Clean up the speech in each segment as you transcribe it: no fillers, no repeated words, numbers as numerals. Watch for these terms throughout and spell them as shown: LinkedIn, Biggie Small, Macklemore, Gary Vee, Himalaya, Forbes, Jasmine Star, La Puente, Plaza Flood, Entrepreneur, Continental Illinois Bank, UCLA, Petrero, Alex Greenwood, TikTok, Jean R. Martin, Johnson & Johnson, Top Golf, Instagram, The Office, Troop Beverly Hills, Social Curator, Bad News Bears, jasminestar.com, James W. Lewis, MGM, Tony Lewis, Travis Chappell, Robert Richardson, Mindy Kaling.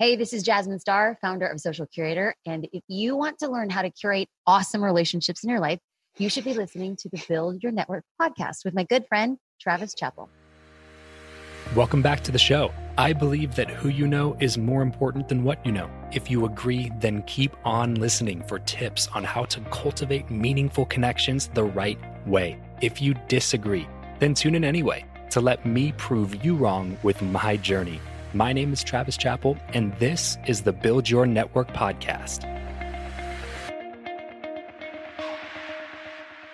Hey, this is Jasmine Star, founder of Social Curator. And if you want to learn how to curate awesome relationships in your life, you should be listening to the Build Your Network podcast with my good friend, Travis Chappell. Welcome back to the show. I believe that who you know is more important than what you know. If you agree, then keep on listening for tips on how to cultivate meaningful connections the right way. If you disagree, then tune in anyway to let me prove you wrong with my journey. My name is Travis Chappell, and this is the Build Your Network podcast.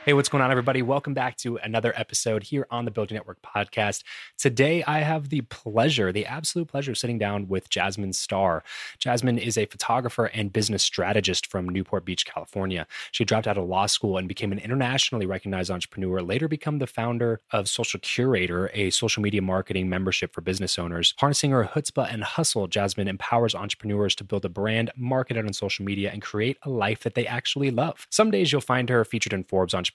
Hey, what's going on, everybody? Welcome back to another episode here on the Build Your Network podcast. Today, I have the pleasure, the absolute pleasure of sitting down with Jasmine Star. Jasmine is a photographer and business strategist from Newport Beach, California. She dropped out of law school and became an internationally recognized entrepreneur, later become the founder of Social Curator, a social media marketing membership for business owners. Harnessing her chutzpah and hustle, Jasmine empowers entrepreneurs to build a brand, market it on social media, and create a life that they actually love. Some days you'll find her featured in Forbes, Entrepreneur,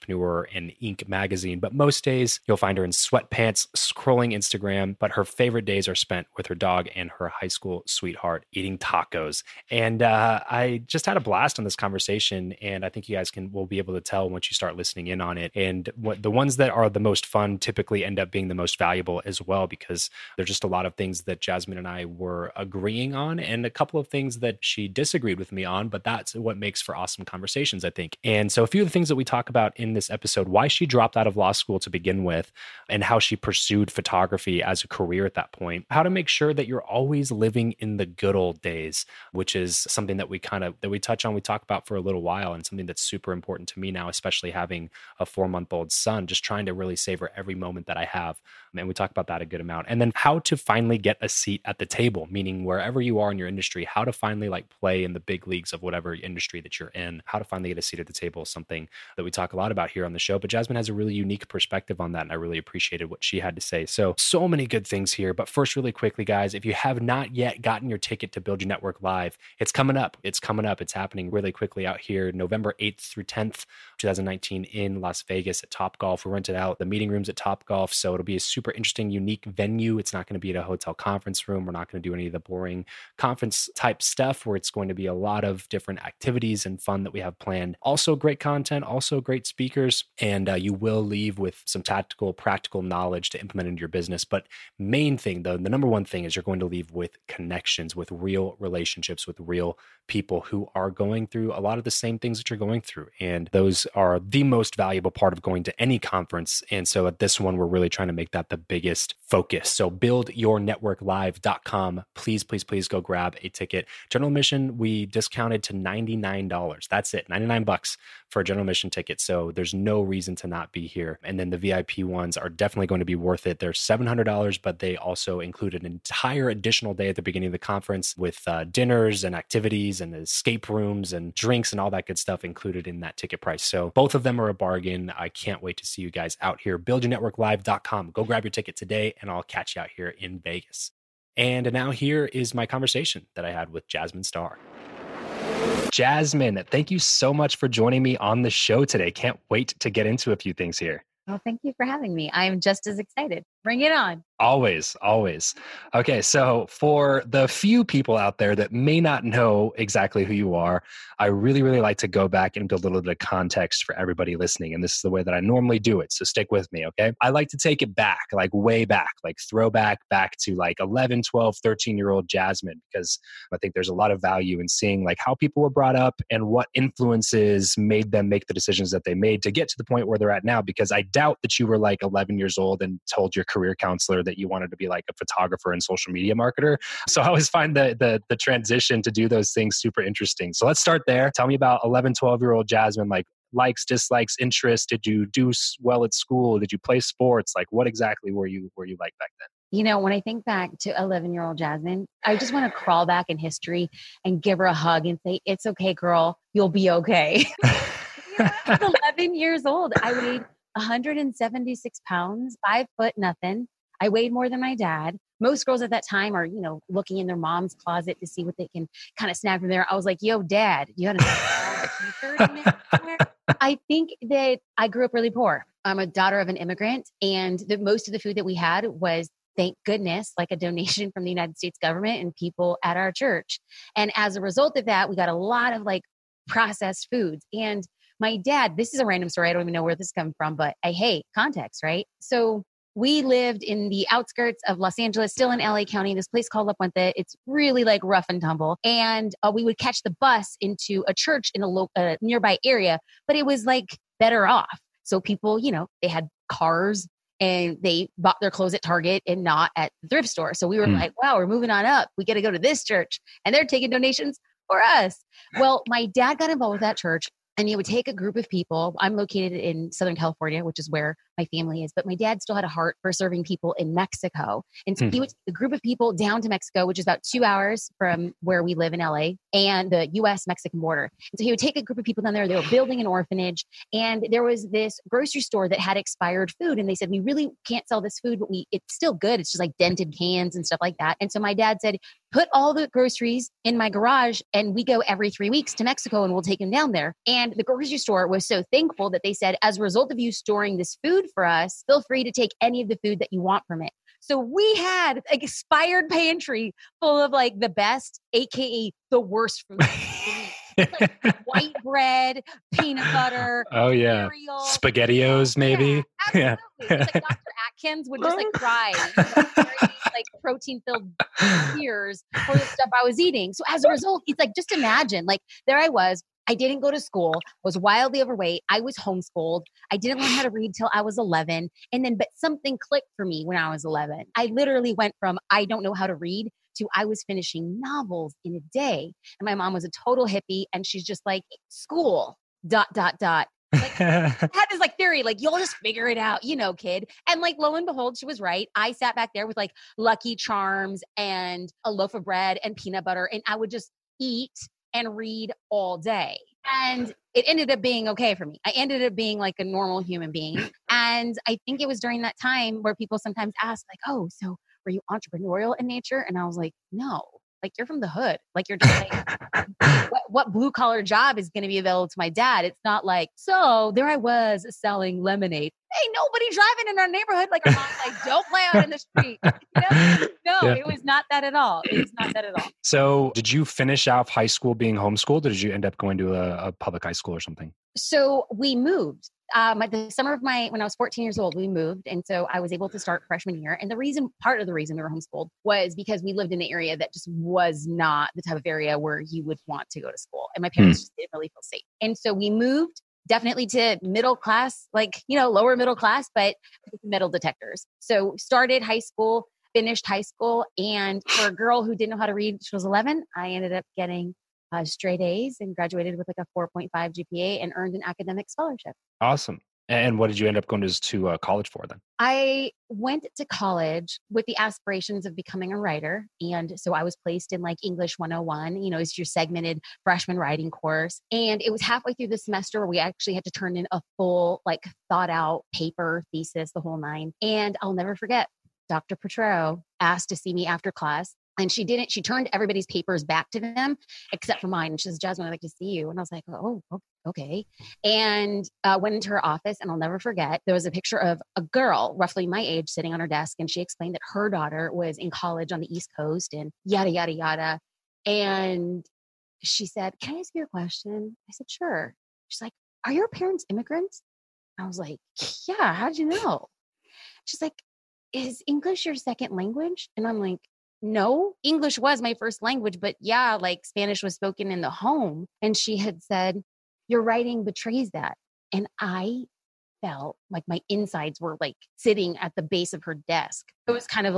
and Inc. magazine, but most days you'll find her in sweatpants scrolling Instagram. But her favorite days are spent with her dog and her high school sweetheart eating tacos. And I just had a blast on this conversation, and I think you guys will be able to tell once you start listening in on it. And what the ones that are the most fun typically end up being the most valuable as well, because there's just a lot of things that Jasmine and I were agreeing on, and a couple of things that she disagreed with me on. But that's what makes for awesome conversations, I think. And so a few of the things that we talk about in this episode: why she dropped out of law school to begin with, and how she pursued photography as a career at that point, how to make sure that you're always living in the good old days, which is something that we touch on, we talk about for a little while, and something that's super important to me now, especially having a 4-month-old son, just trying to really savor every moment that I have. And we talk about that a good amount. And then how to finally get a seat at the table, meaning wherever you are in your industry, how to finally play in the big leagues of whatever industry that you're in, how to finally get a seat at the table is something that we talk a lot about here on the show. But Jasmine has a really unique perspective on that, and I really appreciated what she had to say. So many good things here. But first, really quickly, guys, if you have not yet gotten your ticket to Build Your Network Live, it's coming up. It's coming up. It's happening really quickly out here, November 8th through 10th, 2019 in Las Vegas at Top Golf. We rented out the meeting rooms at Top Golf, so it'll be a super interesting, unique venue. It's not going to be at a hotel conference room. We're not going to do any of the boring conference type stuff, where it's going to be a lot of different activities and fun that we have planned. Also great content, also great speakers, and you will leave with some tactical, practical knowledge to implement into your business. But main thing, though, the number one thing is you're going to leave with connections, with real relationships, with real people who are going through a lot of the same things that you're going through. And those are the most valuable part of going to any conference. And so at this one, we're really trying to make that the biggest focus. So buildyournetworklive.com. Please, please, please go grab a ticket. General admission, we discounted to $99. That's it, $99 for a general admission ticket. So there's no reason to not be here. And then the VIP ones are definitely going to be worth it. They're $700, but they also include an entire additional day at the beginning of the conference with dinners and activities and escape rooms and drinks and all that good stuff included in that ticket price. So both of them are a bargain. I can't wait to see you guys out here. BuildYourNetworkLive.com. Go grab your ticket today and I'll catch you out here in Vegas. And now here is my conversation that I had with Jasmine Star. Jasmine, thank you so much for joining me on the show today. Can't wait to get into a few things here. Well, thank you for having me. I'm just as excited. Bring it on. Always, always. Okay, so for the few people out there that may not know exactly who you are, I really, really like to go back and do a little bit of context for everybody listening. And this is the way that I normally do it. So stick with me, okay? I like to take it back, like way back, like throwback back to like 11, 12, 13-year-old Jasmine, because I think there's a lot of value in seeing like how people were brought up and what influences made them make the decisions that they made to get to the point where they're at now. Because I doubt that you were like 11 years old and told your career counselor that you wanted to be like a photographer and social media marketer. So I always find the transition to do those things super interesting. So let's start there. Tell me about 11, 12-year-old Jasmine, like likes, dislikes, interests. Did you do well at school? Did you play sports? Like what exactly were you like back then? You know, when I think back to 11-year-old Jasmine, I just want to crawl back in history and give her a hug and say, it's okay, girl, you'll be okay. At 11 years old, I weighed 176 pounds, 5 foot nothing. I weighed more than my dad. Most girls at that time are, you know, looking in their mom's closet to see what they can kind of snag from there. I was like, yo, dad, you had a t-shirt in there? I think that I grew up really poor. I'm a daughter of an immigrant, and most of the food that we had was, thank goodness, like a donation from the United States government and people at our church. And as a result of that, we got a lot of like processed foods. And my dad, this is a random story. I don't even know where this comes from, but hey, context, right? So we lived in the outskirts of Los Angeles, still in LA County, this place called La Puente. It's really like rough and tumble. And we would catch the bus into a church in a nearby area, but it was like better off. So people, you know, they had cars and they bought their clothes at Target and not at the thrift store. So we were like, wow, we're moving on up. We got to go to this church and they're taking donations for us. Well, my dad got involved with that church. And he would take a group of people. I'm located in Southern California, which is where my family is. But my dad still had a heart for serving people in Mexico. And so he would take a group of people down to Mexico, which is about 2 hours from where we live in LA and the US-Mexican border. And so he would take a group of people down there. They were building an orphanage. And there was this grocery store that had expired food. And they said, we really can't sell this food, but it's still good. It's just like dented cans and stuff like that. And so my dad said, put all the groceries in my garage and we go every 3 weeks to Mexico and we'll take them down there. And the grocery store was so thankful that they said, as a result of you storing this food for us, feel free to take any of the food that you want from it. So we had an expired pantry full of like the best, AKA the worst food. Like white bread, peanut butter. Oh yeah. Cereal. SpaghettiOs maybe. Yeah, absolutely. Yeah. It's like Dr. Atkins would just like cry. Like protein-filled tears for the stuff I was eating. So as a result, it's like, just imagine, like there I was. I didn't go to school, was wildly overweight. I was homeschooled. I didn't learn how to read till I was 11. And then, but something clicked for me when I was 11. I literally went from, I don't know how to read to I was finishing novels in a day. And my mom was a total hippie. And she's just like, school, ... Like, had this like theory, like you'll just figure it out, you know, kid. And like, lo and behold, she was right. I sat back there with like Lucky Charms and a loaf of bread and peanut butter. And I would just eat and read all day. And it ended up being okay for me. I ended up being like a normal human being. And I think it was during that time where people sometimes ask like, oh, so were you entrepreneurial in nature? And I was like, no, like you're from the hood. Like you're just like, what blue collar job is going to be available to my dad? It's not like, so there I was selling lemonade. Hey, nobody driving in our neighborhood. Like our mom's like, don't play out in the street. You know? No, yeah. It was not that at all. It was not that at all. So did you finish out high school being homeschooled or did you end up going to a public high school or something? So we moved The summer of when I was 14 years old, we moved. And so I was able to start freshman year. And part of the reason we were homeschooled was because we lived in an area that just was not the type of area where you would want to go to school. And my parents just didn't really feel safe. And so we moved definitely to middle class, lower middle class, but metal detectors. So started high school, finished high school. And for a girl who didn't know how to read, she was 11. I ended up getting straight A's and graduated with a 4.5 GPA and earned an academic scholarship. Awesome. And what did you end up going to college for then? I went to college with the aspirations of becoming a writer. And so I was placed in English 101, it's your segmented freshman writing course. And it was halfway through the semester where we actually had to turn in a full thought out paper, thesis, the whole nine. And I'll never forget, Dr. Petrero asked to see me after class. And she didn't, she turned everybody's papers back to them, except for mine. And she says, Jasmine, I'd like to see you. And I was like, oh, okay. And went into her office, and I'll never forget, there was a picture of a girl, roughly my age, sitting on her desk. And she explained that her daughter was in college on the East Coast and yada, yada, yada. And she said, can I ask you a question? I said, sure. She's like, are your parents immigrants? I was like, yeah, how'd you know? She's like, is English your second language? And I'm like, no, English was my first language, but yeah, Spanish was spoken in the home. And she had said, your writing betrays that. And I felt like my insides were sitting at the base of her desk. It was kind of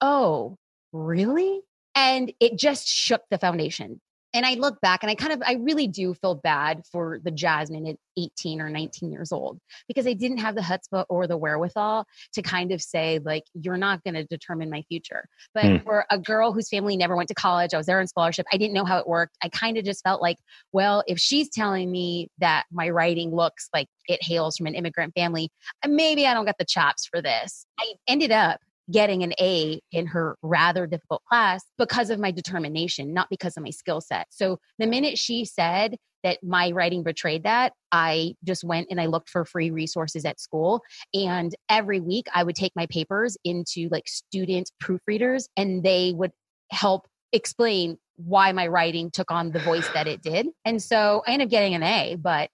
oh, really? And it just shook the foundation. And I look back and I really do feel bad for the Jasmine at 18 or 19 years old, because I didn't have the chutzpah or the wherewithal to say you're not going to determine my future. But for a girl whose family never went to college, I was there on scholarship. I didn't know how it worked. I kind of just felt well, if she's telling me that my writing looks like it hails from an immigrant family, maybe I don't got the chops for this. I ended up getting an A in her rather difficult class because of my determination, not because of my skill set. So the minute she said that my writing betrayed that, I just went and I looked for free resources at school. And every week I would take my papers into student proofreaders, and they would help explain why my writing took on the voice that it did. And so I ended up getting an A, but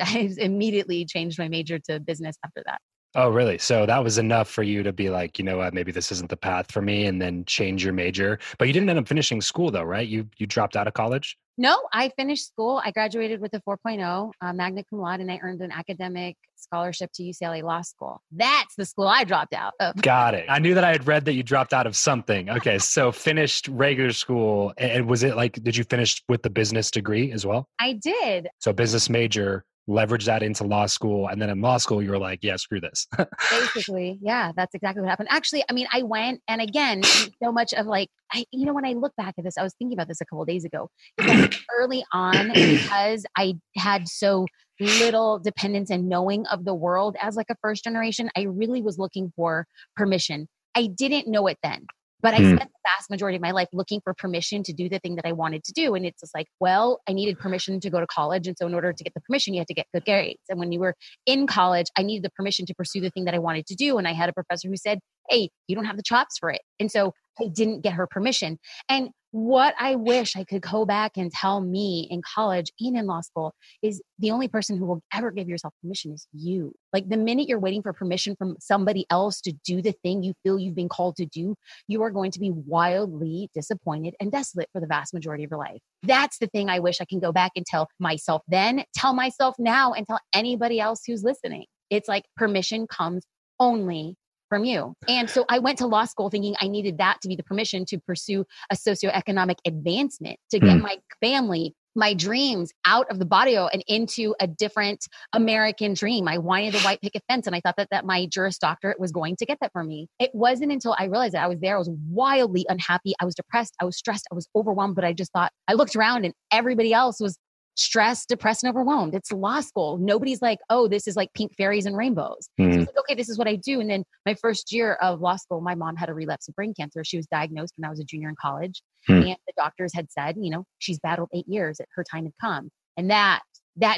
I immediately changed my major to business after that. Oh, really? So that was enough for you to be like, you know what, maybe this isn't the path for me, and then change your major. But you didn't end up finishing school though, right? You dropped out of college? No, I finished school. I graduated with a 4.0 magna cum laude, and I earned an academic scholarship to UCLA Law School. That's the school I dropped out of. Got it. I knew that I had read that you dropped out of something. Okay. So finished regular school. And was it did you finish with the business degree as well? I did. So business major, leverage that into law school. And then in law school, you were like, yeah, screw this. Basically. Yeah, that's exactly what happened. Actually, I went, and again, so much of when I look back at this, I was thinking about this a couple of days ago, early on, because I had so little dependence and knowing of the world as a first generation, I really was looking for permission. I didn't know it then, but I spent the vast majority of my life looking for permission to do the thing that I wanted to do. And it's just I needed permission to go to college. And so in order to get the permission, you had to get good grades. And when you were in college, I needed the permission to pursue the thing that I wanted to do. And I had a professor who said, hey, you don't have the chops for it. And so I didn't get her permission. And what I wish I could go back and tell me in college and in law school is the only person who will ever give yourself permission is you. The minute you're waiting for permission from somebody else to do the thing you feel you've been called to do, you are going to be wildly disappointed and desolate for the vast majority of your life. That's the thing I wish I can go back and tell myself then, tell myself now, and tell anybody else who's listening. It's permission comes only from you. And so I went to law school thinking I needed that to be the permission to pursue a socioeconomic advancement, to get my family, my dreams out of the barrio and into a different American dream. I wanted the white picket fence. And I thought that my Juris Doctorate was going to get that for me. It wasn't until I realized that I was there. I was wildly unhappy. I was depressed. I was stressed. I was overwhelmed. But I just thought, I looked around and everybody else was stressed, depressed, and overwhelmed. It's law school. Nobody's like, oh, this is pink fairies and rainbows. So I was okay, this is what I do. And then my first year of law school, my mom had a relapse of brain cancer. She was diagnosed when I was a junior in college. And the doctors had said, she's battled 8 years, her time had come. And that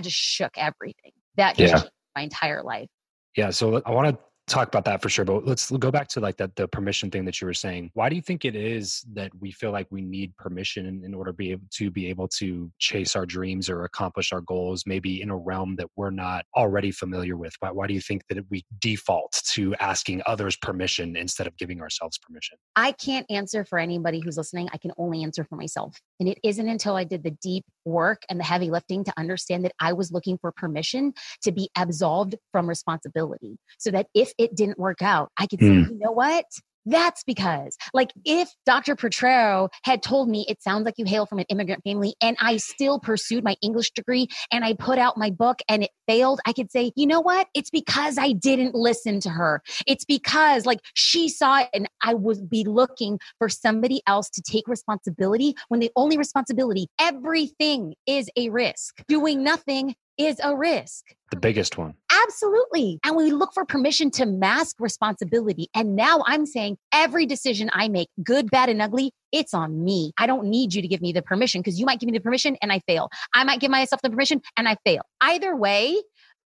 just shook everything. That just shook my entire life. Yeah. So I want to talk about that for sure, but let's go back to like that, the permission thing that you were saying. Why do you think it is that we feel like we need permission in order to be able to chase our dreams or accomplish our goals, maybe in a realm that we're not already familiar with? Why do you think that we default to asking others permission instead of giving ourselves permission? I can't answer for anybody who's listening. I can only answer for myself. And it isn't until I did the deep work and the heavy lifting to understand that I was looking for permission to be absolved from responsibility, so that if it didn't work out, I could say, you know what? That's because, like, if Dr. Petrero had told me, it sounds like you hail from an immigrant family, and I still pursued my English degree and I put out my book and it failed, I could say, you know what? It's because I didn't listen to her. It's because, like, she saw it, and I would be looking for somebody else to take responsibility when the only responsibility, everything is a risk. Doing nothing is a risk. The biggest one. Absolutely. And we look for permission to mask responsibility. And now I'm saying every decision I make, good, bad, and ugly, it's on me. I don't need you to give me the permission, because you might give me the permission and I fail. I might give myself the permission and I fail. Either way,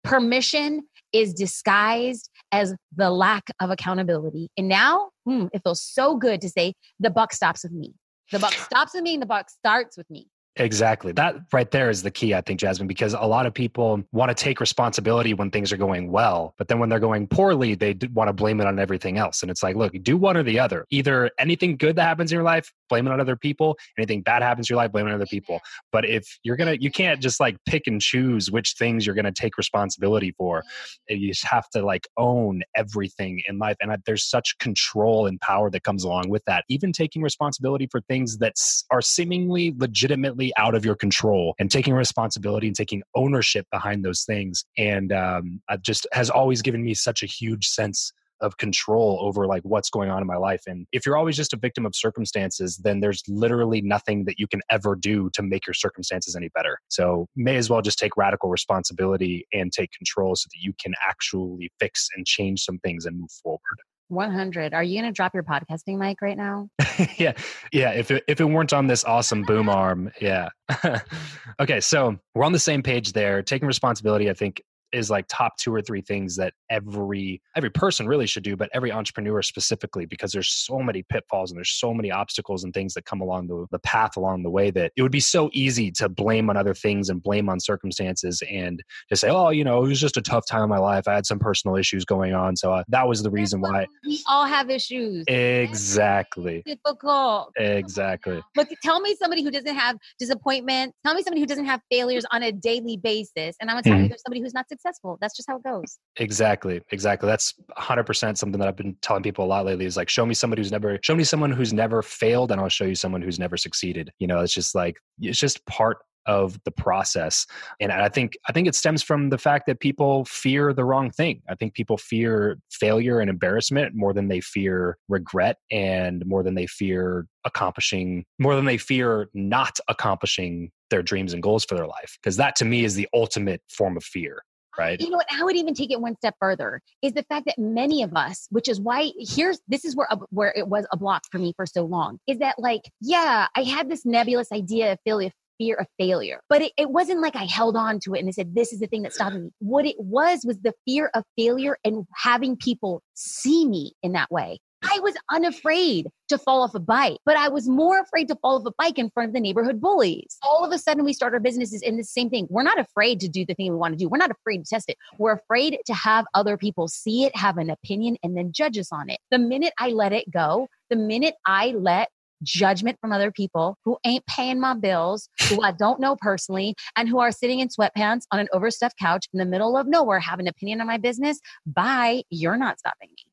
permission is disguised as the lack of accountability. And now it feels so good to say the buck stops with me. The buck stops with me and the buck starts with me. Exactly. That right there is the key, I think, Jasmine, because a lot of people want to take responsibility when things are going well, but then when they're going poorly, they want to blame it on everything else. And it's like, look, do one or the other. Either anything good that happens in your life, blame it on other people. Anything bad happens in your life, blame it on other people. But if you're going to, you can't just like pick and choose which things you're going to take responsibility for. You just have to like own everything in life. And there's such control and power that comes along with that. Even taking responsibility for things that are seemingly legitimately out of your control, and taking responsibility and taking ownership behind those things. And it just has always given me such a huge sense of control over like what's going on in my life. And if you're always just a victim of circumstances, then there's literally nothing that you can ever do to make your circumstances any better. So may as well just take radical responsibility and take control so that you can actually fix and change some things and move forward. 100. Are you going to drop your podcasting mic right now? Yeah. If it weren't on this awesome boom arm. Yeah. Okay. So we're on the same page there. Taking responsibility, I think, is like top 2 or 3 things that every person really should do, but every entrepreneur specifically, because there's so many pitfalls and there's so many obstacles and things that come along the path along the way, that it would be so easy to blame on other things and blame on circumstances and just say, oh, you know, it was just a tough time in my life. I had some personal issues going on. So that was the reason why. We all have issues. Exactly. It's difficult. Exactly. But tell me somebody who doesn't have disappointment. Tell me somebody who doesn't have failures on a daily basis. And I'm going to tell you there's somebody who's not successful. That's just how it goes. Exactly. That's 100% something that I've been telling people a lot lately, is like, show me someone who's never failed, and I'll show you someone who's never succeeded. You know, it's just part of the process. And I think it stems from the fact that people fear the wrong thing. I think people fear failure and embarrassment more than they fear regret, and more than they fear not accomplishing their dreams and goals for their life. Because that, to me, is the ultimate form of fear. Right. You know what? I would even take it one step further, is the fact that many of us, which is why this is where it was a block for me for so long, is that like, yeah, I had this nebulous idea of fear of failure, but it wasn't like I held on to it and I said, this is the thing that stopped me. What it was the fear of failure and having people see me in that way. I was unafraid to fall off a bike, but I was more afraid to fall off a bike in front of the neighborhood bullies. All of a sudden, we start our businesses in the same thing. We're not afraid to do the thing we want to do. We're not afraid to test it. We're afraid to have other people see it, have an opinion, and then judge us on it. The minute I let it go, the minute I let judgment from other people who ain't paying my bills, who I don't know personally, and who are sitting in sweatpants on an overstuffed couch in the middle of nowhere, have an opinion on my business, bye, you're not stopping me.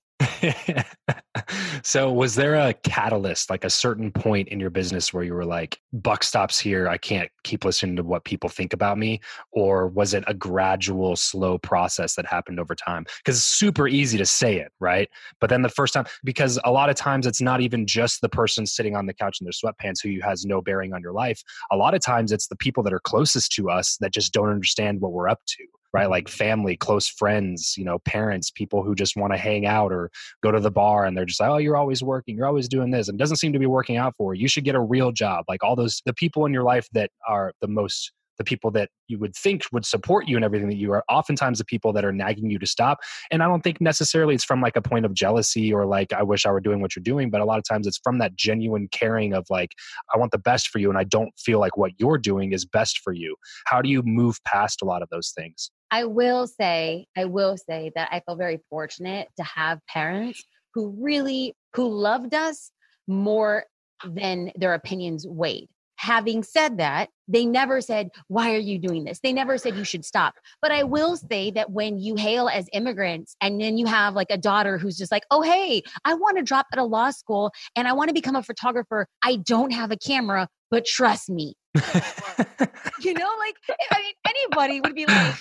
So was there a catalyst, like a certain point in your business where you were like, buck stops here, I can't keep listening to what people think about me? Or was it a gradual, slow process that happened over time? Because it's super easy to say it, right? But then the first time, because a lot of times it's not even just the person sitting on the couch in their sweatpants who has no bearing on your life. A lot of times it's the people that are closest to us that just don't understand what we're up to. Right? Like family, close friends, you know, parents, people who just want to hang out or go to the bar, and they're just like, oh, you're always working. You're always doing this. And it doesn't seem to be working out for you. You should get a real job. Like all the people in your life that are the most the people that you would think would support you in everything that you are, oftentimes the people that are nagging you to stop. And I don't think necessarily it's from like a point of jealousy or like, I wish I were doing what you're doing. But a lot of times it's from that genuine caring of like, I want the best for you. And I don't feel like what you're doing is best for you. How do you move past a lot of those things? I will say that I feel very fortunate to have parents who loved us more than their opinions weighed. Having said that, they never said, why are you doing this? They never said you should stop. But I will say that when you hail as immigrants and then you have like a daughter who's just like, oh, hey, I want to drop out of law school and I want to become a photographer. I don't have a camera, but trust me. You know, like, I mean, anybody would be like,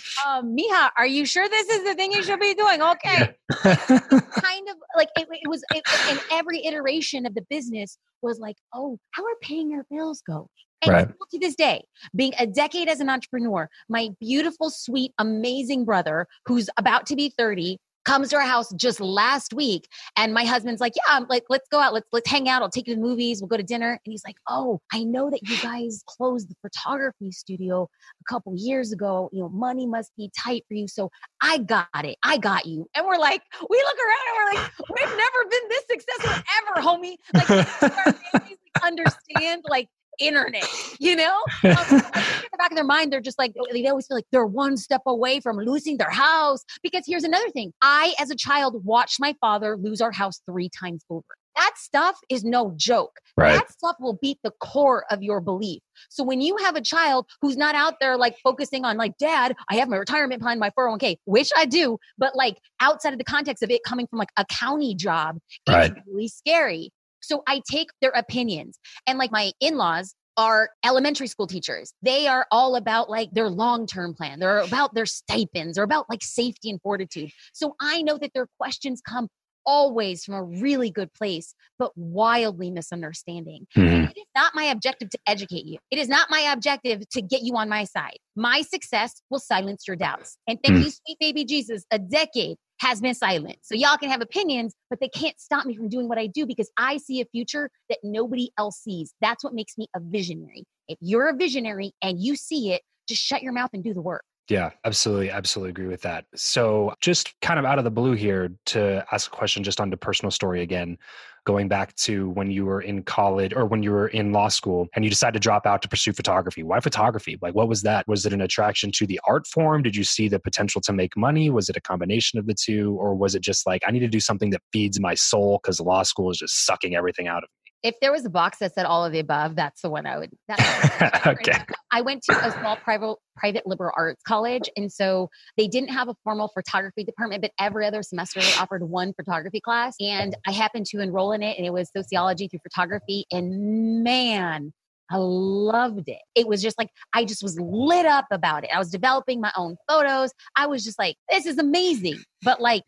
Mija, are you sure this is the thing you should be doing? Okay. Yeah. Kind of like it was in every iteration of the business was like, oh, how are paying your bills going? And right. To this day, being a decade as an entrepreneur, my beautiful, sweet, amazing brother who's about to be 30 comes to our house just last week. And my husband's like, yeah, I'm like, let's go out. Let's hang out. I'll take you to the movies. We'll go to dinner. And he's like, oh, I know that you guys closed the photography studio a couple years ago. You know, money must be tight for you. So I got it. I got you. And we're like, we look around and we're like, we've never been this successful ever, homie. Like, our families understand, like, internet, you know? I think in the back of their mind, they're just like, they always feel like they're one step away from losing their house. Because here's another thing. I, as a child, watched my father lose our house 3 times over. That stuff is no joke. Right. That stuff will beat the core of your belief. So when you have a child who's not out there like focusing on like, dad, I have my retirement plan, my 401k, which I do, but like outside of the context of it coming from like a county job, right. It's really scary. So I take their opinions. And like my in-laws are elementary school teachers. They are all about like their long-term plan. They're about their stipends. They're about like safety and fortitude. So I know that their questions come always from a really good place, but wildly misunderstanding. Mm-hmm. It is not my objective to educate you. It is not my objective to get you on my side. My success will silence your doubts. And thank you, sweet baby Jesus, a decade has been silent. So y'all can have opinions, but they can't stop me from doing what I do because I see a future that nobody else sees. That's what makes me a visionary. If you're a visionary and you see it, just shut your mouth and do the work. Yeah, absolutely. Absolutely agree with that. So just kind of out of the blue here to ask a question just on the personal story again, going back to when you were in college or when you were in law school and you decided to drop out to pursue photography. Why photography? Like, what was that? Was it an attraction to the art form? Did you see the potential to make money? Was it a combination of the two? Or was it just like, I need to do something that feeds my soul because law school is just sucking everything out of me? If there was a box that said all of the above, that's the one I would. Okay. I went to a small private liberal arts college. And so they didn't have a formal photography department, but every other semester they offered one photography class. And I happened to enroll in it, and it was sociology through photography. And man, I loved it. It was just like, I just was lit up about it. I was developing my own photos. I was just like, this is amazing. But like,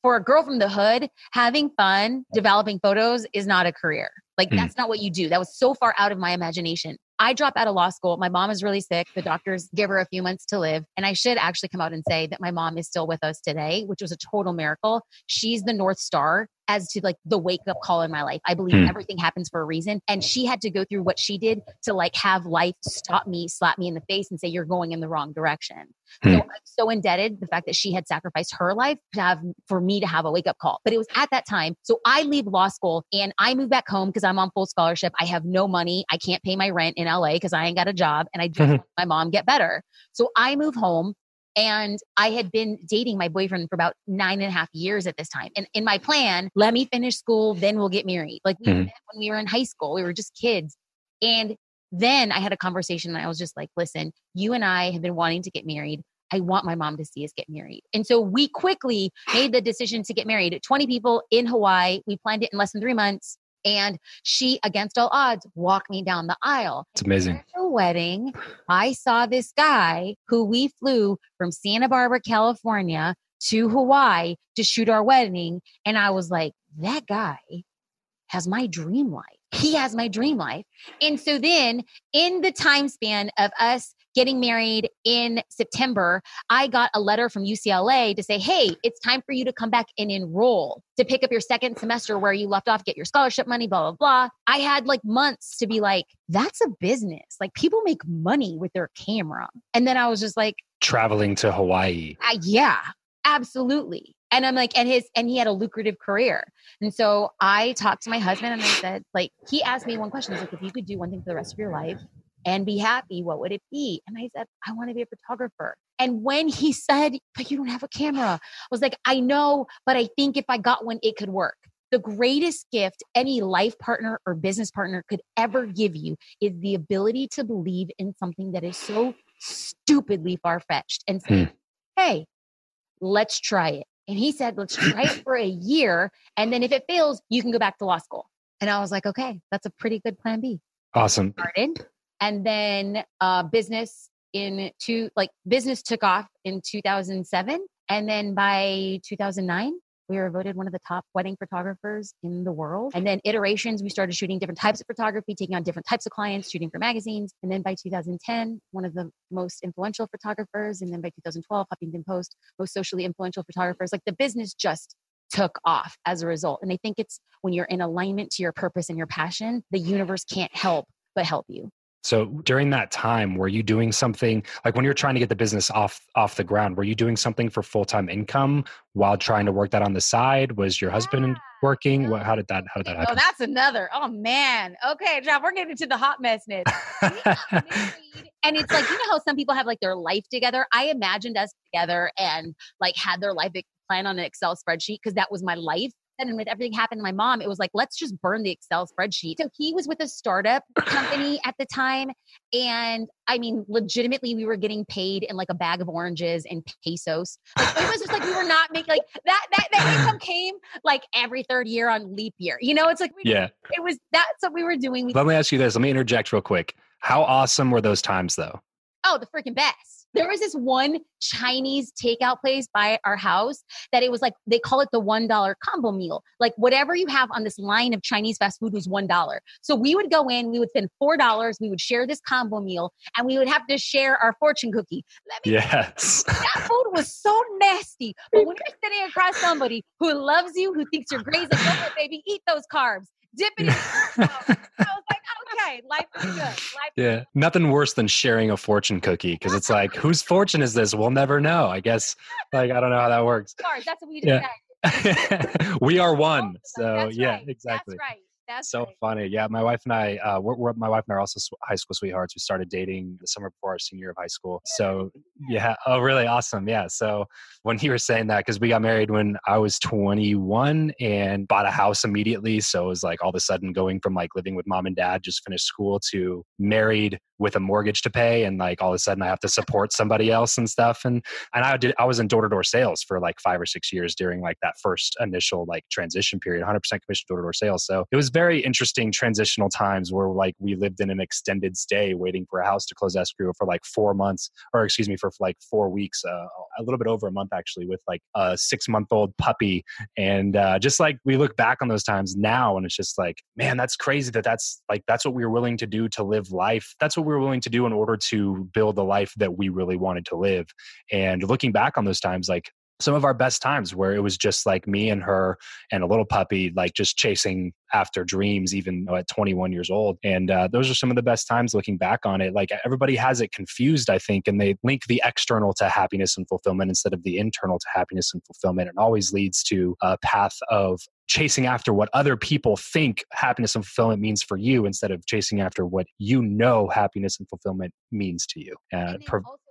for a girl from the hood, having fun, developing photos is not a career. Like, that's not what you do. That was so far out of my imagination. I dropped out of law school. My mom is really sick. The doctors give her a few months to live. And I should actually come out and say that my mom is still with us today, which was a total miracle. She's the North Star as to like the wake up call in my life. I believe everything happens for a reason. And she had to go through what she did to like have life stop me, slap me in the face and say, you're going in the wrong direction. So I'm so indebted the fact that she had sacrificed her life to have for me to have a wake up call. But it was at that time. So I leave law school and I move back home because I'm on full scholarship. I have no money. I can't pay my rent in LA because I ain't got a job and I just want my mom get better. So I move home. And I had been dating my boyfriend for about 9.5 years at this time. And in my plan, let me finish school, then we'll get married. Like we met when we were in high school, we were just kids. And then I had a conversation and I was just like, listen, you and I have been wanting to get married. I want my mom to see us get married. And so we quickly made the decision to get married. 20 people in Hawaii. We planned it in less than 3 months. And she, against all odds, walked me down the aisle. It's amazing. At her wedding, I saw this guy who we flew from Santa Barbara, California to Hawaii to shoot our wedding. And I was like, that guy has my dream life. He has my dream life. And so then in the time span of us getting married in September, I got a letter from UCLA to say, hey, it's time for you to come back and enroll to pick up your second semester where you left off, get your scholarship money, blah, blah, blah. I had like months to be like, that's a business. Like people make money with their camera. And then I was just like, traveling to Hawaii. Yeah, absolutely. And I'm like, and he had a lucrative career. And so I talked to my husband and I said, like, he asked me one question. He's like, if you could do one thing for the rest of your life and be happy, what would it be? And I said, I want to be a photographer. And when he said, but you don't have a camera, I was like, I know, but I think if I got one, it could work. The greatest gift any life partner or business partner could ever give you is the ability to believe in something that is so stupidly far-fetched and say, hey, let's try it. And he said, let's try it for a year. And then if it fails, you can go back to law school. And I was like, okay, that's a pretty good plan B. Awesome. Started. And then business took off in 2007. And then by 2009, we were voted one of the top wedding photographers in the world. And then iterations, we started shooting different types of photography, taking on different types of clients, shooting for magazines. And then by 2010, one of the most influential photographers. And then by 2012, Huffington Post, most socially influential photographers. Like the business just took off as a result. And I think it's when you're in alignment to your purpose and your passion, the universe can't help but help you. So during that time, were you doing something like when you're trying to get the business off the ground, were you doing something for full-time income while trying to work that on the side? Was your husband working? No. How did that happen? Oh, that's another. Oh man. Okay, John, we're getting into the hot messness. And it's like, you know how some people have like their life together? I imagined us together and like had their life plan on an Excel spreadsheet because that was my life. And with everything happened to my mom, it was like, let's just burn the Excel spreadsheet. So he was with a startup company at the time. And I mean, legitimately, we were getting paid in like a bag of oranges and pesos. Like, it was just like, we were not making like that income came like every third year on leap year. You know, it's like, that's what we were doing. Let me ask you this. Let me interject real quick. How awesome were those times though? Oh, the freaking best. There was this one Chinese takeout place by our house that it was like, they call it the $1 combo meal. Like whatever you have on this line of Chinese fast food was $1. So we would go in, we would spend $4, we would share this combo meal and we would have to share our fortune cookie. Yes. That food was so nasty. But when you're sitting across somebody who loves you, who thinks you're crazy, like, oh, baby, eat those carbs. Dip it in. Okay, life is good. Life is good. Nothing worse than sharing a fortune cookie because it's like, whose fortune is this? We'll never know. I guess, like, I don't know how that works. Sorry, that's what we did. Yeah. We are one. So yeah, right. Exactly. That's right. That's so funny. Yeah, my wife and I, my wife and I are also high school sweethearts. We started dating the summer before our senior year of high school. So yeah. Oh, really? Awesome. Yeah. So when you were saying that, because we got married when I was 21 and bought a house immediately. So it was like all of a sudden going from like living with mom and dad, just finished school, to married with a mortgage to pay. And like all of a sudden I have to support somebody else and stuff. And I was in door-to-door sales for like 5 or 6 years during like that first initial like transition period, 100% commission door-to-door sales. So it was very interesting transitional times where like we lived in an extended stay waiting for a house to close escrow for like 4 months, or excuse me, for like 4 weeks, a little bit over a month actually, with like a 6-month-old puppy. And just like we look back on those times now and it's just like, man, that's crazy that's what we were willing to do to live life. That's what we were willing to do in order to build the life that we really wanted to live. And looking back on those times, like some of our best times where it was just like me and her and a little puppy, like just chasing after dreams, even at 21 years old. And those are some of the best times looking back on it. Like everybody has it confused, I think, and they link the external to happiness and fulfillment instead of the internal to happiness and fulfillment. It always leads to a path of chasing after what other people think happiness and fulfillment means for you instead of chasing after what you know happiness and fulfillment means to you.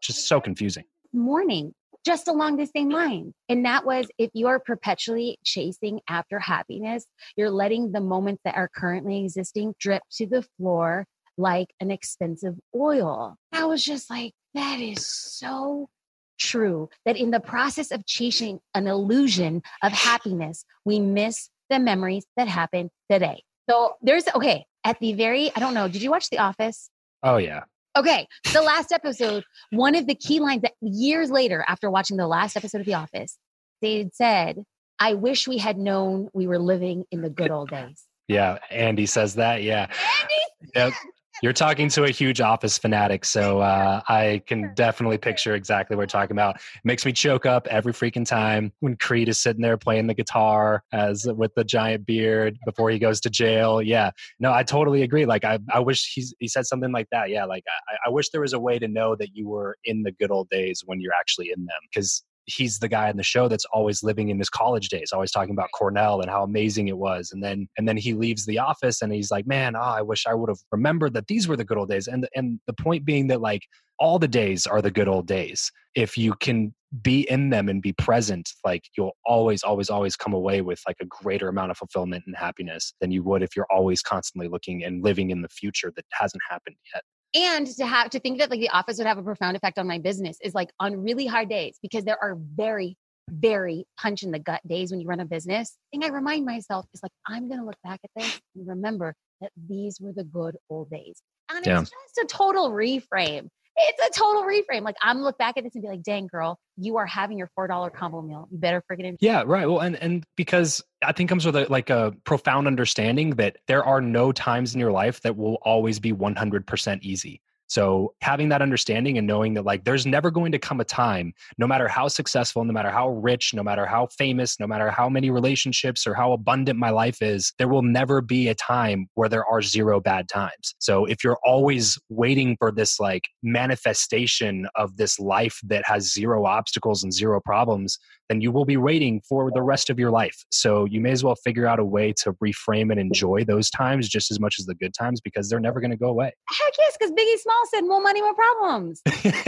Just so confusing. Morning. Just along the same line. And that was, if you are perpetually chasing after happiness, you're letting the moments that are currently existing drip to the floor like an expensive oil. I was just like, that is so true. That in the process of chasing an illusion of happiness, we miss the memories that happen today. So I don't know, did you watch The Office? Oh, yeah. Okay, the last episode, one of the key lines that years later, after watching the last episode of The Office, they had said, I wish we had known we were living in the good old days. Yeah, Andy says that. Yeah. Andy? Yep. You're talking to a huge Office fanatic, so I can definitely picture exactly what we're talking about. It makes me choke up every freaking time when Creed is sitting there playing the guitar as with the giant beard before he goes to jail. Yeah, no, I totally agree. Like, I wish he said something like that. Yeah, like I wish there was a way to know that you were in the good old days when you're actually in them, because he's the guy in the show that's always living in his college days, always talking about Cornell and how amazing it was. And then he leaves the office and he's like, man, I wish I would have remembered that these were the good old days. And the point being that like all the days are the good old days. If you can be in them and be present, like you'll always, always, always come away with like a greater amount of fulfillment and happiness than you would if you're always constantly looking and living in the future that hasn't happened yet. And to think that like the Office would have a profound effect on my business is like on really hard days, because there are very, very punch in the gut days when you run a business. The thing I remind myself is like, I'm going to look back at this and remember that these were the good old days. And it's just a total reframe. It's a total reframe. Like I'm look back at this and be like, dang girl, you are having your $4 combo meal. You better freaking enjoy. Yeah, right. Well, and because I think comes with a profound understanding that there are no times in your life that will always be 100% easy. So having that understanding and knowing that like there's never going to come a time, no matter how successful, no matter how rich, no matter how famous, no matter how many relationships or how abundant my life is, there will never be a time where there are zero bad times. So if you're always waiting for this like manifestation of this life that has zero obstacles and zero problems, then you will be waiting for the rest of your life. So you may as well figure out a way to reframe and enjoy those times just as much as the good times, because they're never going to go away. Heck yes, because Biggie Small said, more money, more problems. Exactly.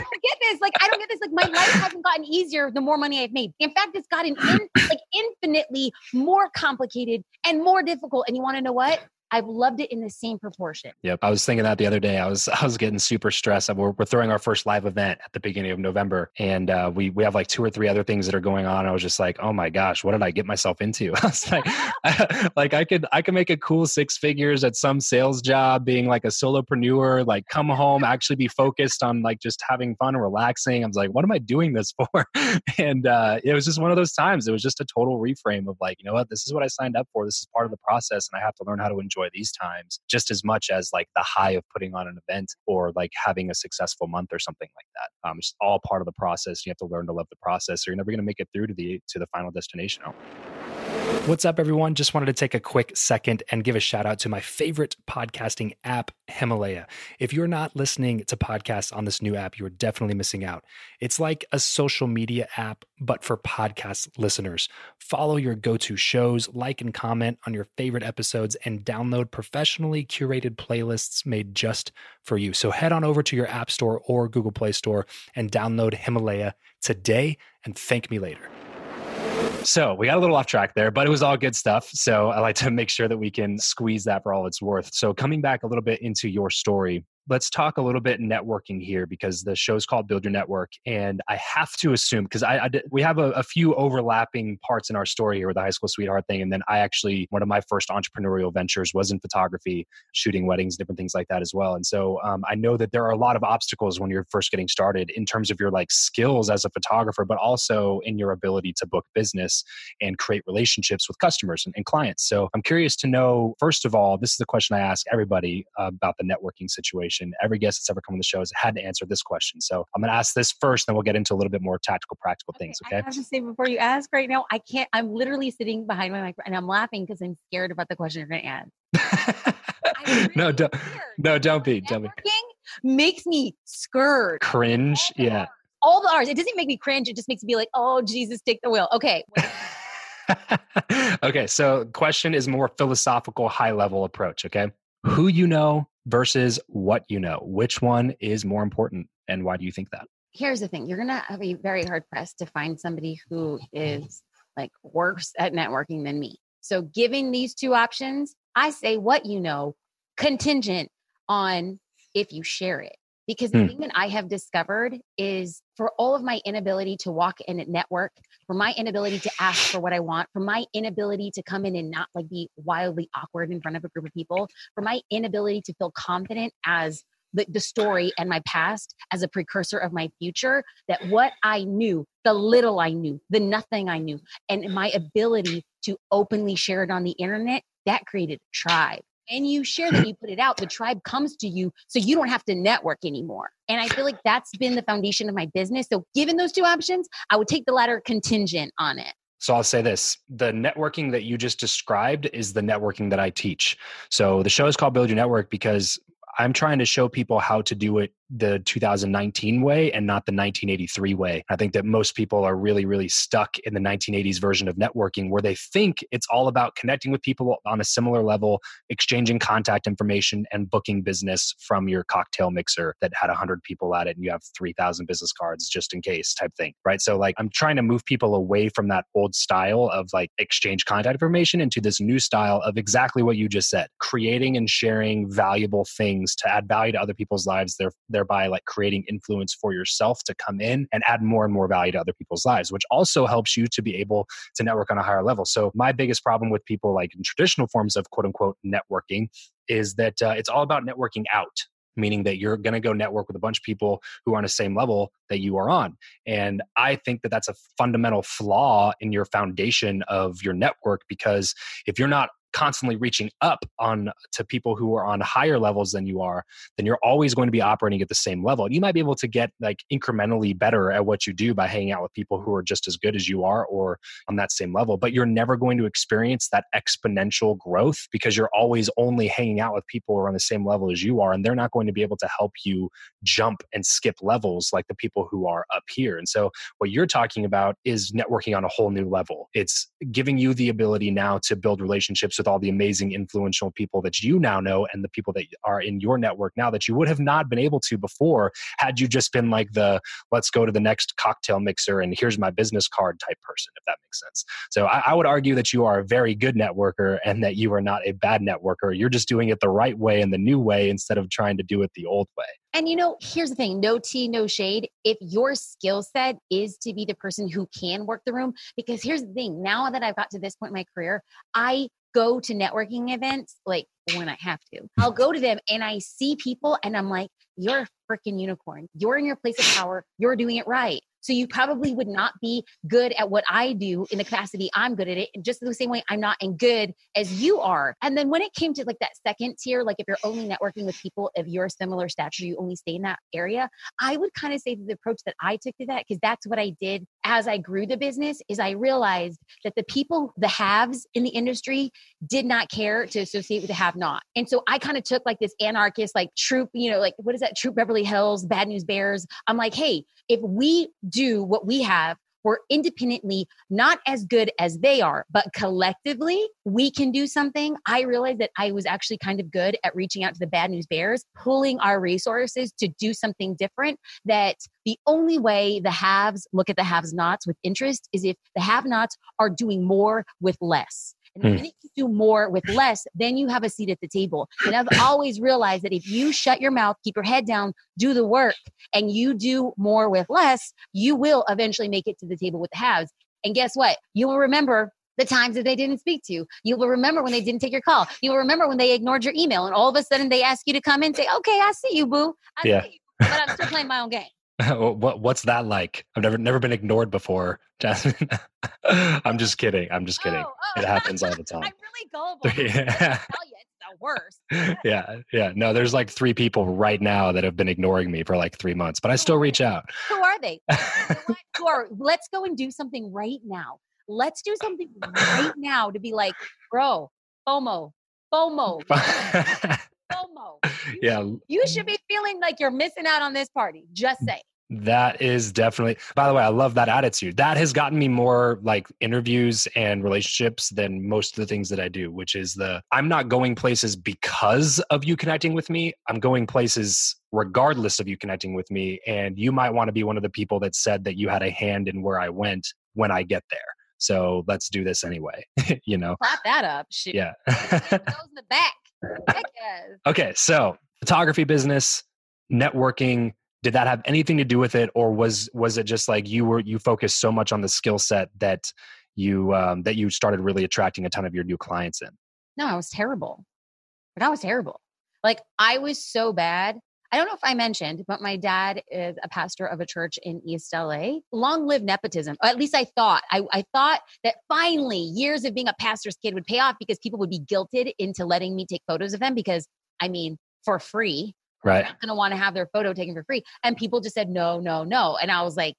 I don't get this. Like, I don't get this. Like, my life hasn't gotten easier the more money I've made. In fact, it's gotten infinitely more complicated and more difficult. And you want to know what? I've loved it in the same proportion. Yep. I was thinking that the other day. I was getting super stressed. We're throwing our first live event at the beginning of November. And we have like 2 or 3 other things that are going on. I was just like, oh my gosh, what did I get myself into? I was like, I could make a cool 6 figures at some sales job, being like a solopreneur, like come home, actually be focused on like just having fun and relaxing. I was like, what am I doing this for? And it was just one of those times. It was just a total reframe of like, you know what, this is what I signed up for. This is part of the process. And I have to learn how to enjoy these times just as much as like the high of putting on an event or like having a successful month or something like that. It's all part of the process. You have to learn to love the process, or you're never going to make it through to the final destination. What's up, everyone? Just wanted to take a quick second and give a shout out to my favorite podcasting app, Himalaya. If you're not listening to podcasts on this new app, you're definitely missing out. It's like a social media app, but for podcast listeners. Follow your go-to shows, like and comment on your favorite episodes, and download professionally curated playlists made just for you. So head on over to your App Store or Google Play Store and download Himalaya today, and thank me later. So we got a little off track there, but it was all good stuff. So I like to make sure that we can squeeze that for all it's worth. So coming back a little bit into your story, let's talk a little bit networking here, because the show's called Build Your Network. And I have to assume, because we have a few overlapping parts in our story here with the high school sweetheart thing. And then one of my first entrepreneurial ventures was in photography, shooting weddings, different things like that as well. And so I know that there are a lot of obstacles when you're first getting started in terms of your like skills as a photographer, but also in your ability to book business and create relationships with customers and clients. So I'm curious to know, first of all, this is the question I ask everybody about the networking situation. Every guest that's ever come on the show has had to answer this question. So I'm going to ask this first, then we'll get into a little bit more tactical, practical things. Okay. I have to say before you ask right now, I'm literally sitting behind my mic and I'm laughing because I'm scared about the question you're going to ask. Really don't be. Networking makes me scared. Cringe. Yeah. All the R's. It doesn't make me cringe. It just makes me be like, oh Jesus, take the wheel. Okay. Okay. So question is more philosophical, high level approach. Okay. Who you know versus what you know. Which one is more important, and why do you think that? Here's the thing. You're going to be very hard pressed to find somebody who is like worse at networking than me. So given these two options, I say what you know, contingent on if you share it. Because the thing that I have discovered is for all of my inability to walk in and network, for my inability to ask for what I want, for my inability to come in and not like be wildly awkward in front of a group of people, for my inability to feel confident as the story and my past as a precursor of my future, that what I knew, the little I knew, the nothing I knew, and my ability to openly share it on the internet, that created a tribe. and you share that, you put it out, the tribe comes to you, so you don't have to network anymore. And I feel like that's been the foundation of my business. So given those two options, I would take the latter contingent on it. So I'll say this, the networking that you just described is the networking that I teach. So the show is called Build Your Network because I'm trying to show people how to do it the 2019 way and not the 1983 way. I think that most people are really, really stuck in the 1980s version of networking where they think it's all about connecting with people on a similar level, exchanging contact information and booking business from your cocktail mixer that had 100 people at it and you have 3,000 business cards just in case type thing, right? So like I'm trying to move people away from that old style of like exchange contact information into this new style of exactly what you just said, creating and sharing valuable things to add value to other people's lives, thereby like creating influence for yourself to come in and add more and more value to other people's lives, which also helps you to be able to network on a higher level. So my biggest problem with people like in traditional forms of quote unquote networking is that it's all about networking out, meaning that you're going to go network with a bunch of people who are on the same level that you are on. And I think that that's a fundamental flaw in your foundation of your network, because if you're not constantly reaching up on to people who are on higher levels than you are, then you're always going to be operating at the same level. You might be able to get like incrementally better at what you do by hanging out with people who are just as good as you are or on that same level, but you're never going to experience that exponential growth because you're always only hanging out with people who are on the same level as you are, and they're not going to be able to help you jump and skip levels like the people who are up here. And so what you're talking about is networking on a whole new level. It's giving you the ability now to build relationships with all the amazing influential people that you now know and the people that are in your network now that you would have not been able to before had you just been like the let's go to the next cocktail mixer and here's my business card type person, if that makes sense. So I would argue that you are a very good networker and that you are not a bad networker. You're just doing it the right way and the new way instead of trying to do it the old way. And you know, here's the thing, no tea, no shade. If your skill set is to be the person who can work the room, because here's the thing, now that I've got to this point in my career, I go to networking events, like when I have to. I'll go to them and I see people and I'm like, you're a freaking unicorn. You're in your place of power. You're doing it right. So you probably would not be good at what I do in the capacity I'm good at it. And just the same way I'm not as good as you are. And then when it came to like that second tier, like if you're only networking with people of your similar stature, you only stay in that area. I would kind of say the approach that I took to that, because that's what I did as I grew the business, is I realized that the people, the haves in the industry did not care to associate with the have not. And so I kind of took like this anarchist, like troop, you know, like what is that? Troop Beverly Hills, Bad News Bears. I'm like, hey, if we do what we have, we're independently not as good as they are, but collectively we can do something. I realized that I was actually kind of good at reaching out to the Bad News Bears, pulling our resources to do something different. That the only way the haves look at the have-nots with interest is if the have-nots are doing more with less. And if you do more with less, then you have a seat at the table. And I've always realized that if you shut your mouth, keep your head down, do the work, and you do more with less, you will eventually make it to the table with the haves. And guess what? You will remember the times that they didn't speak to you. You will remember when they didn't take your call. You will remember when they ignored your email. And all of a sudden they ask you to come in and say, okay, I see you, boo. I see you, but I'm still playing my own game. What's that like? I've never been ignored before, Jasmine. I'm just kidding. Oh. It happens all the time. I'm really gullible. Yeah. Worse. Yeah. No, there's like 3 people right now that have been ignoring me for like 3 months, but I still reach out. Who are they? Let's go and do something right now. Let's do something right now to be like, bro, FOMO. You should be feeling like you're missing out on this party. Just say. That is definitely, by the way, I love that attitude. That has gotten me more like interviews and relationships than most of the things that I do, which is I'm not going places because of you connecting with me. I'm going places regardless of you connecting with me. And you might want to be one of the people that said that you had a hand in where I went when I get there. So let's do this anyway, you know? Clap that up. Shoot. Yeah. Those in the back. Okay. So photography business, networking, did that have anything to do with it? Or was it just like you focused so much on the skill set that you started really attracting a ton of your new clients in? No, I was terrible. Like I was so bad. I don't know if I mentioned, but my dad is a pastor of a church in East LA. Long live nepotism. Or at least I thought. I thought that finally years of being a pastor's kid would pay off because people would be guilted into letting me take photos of them because, I mean, for free. Right. They're going to want to have their photo taken for free. And people just said, no, no, no. And I was like,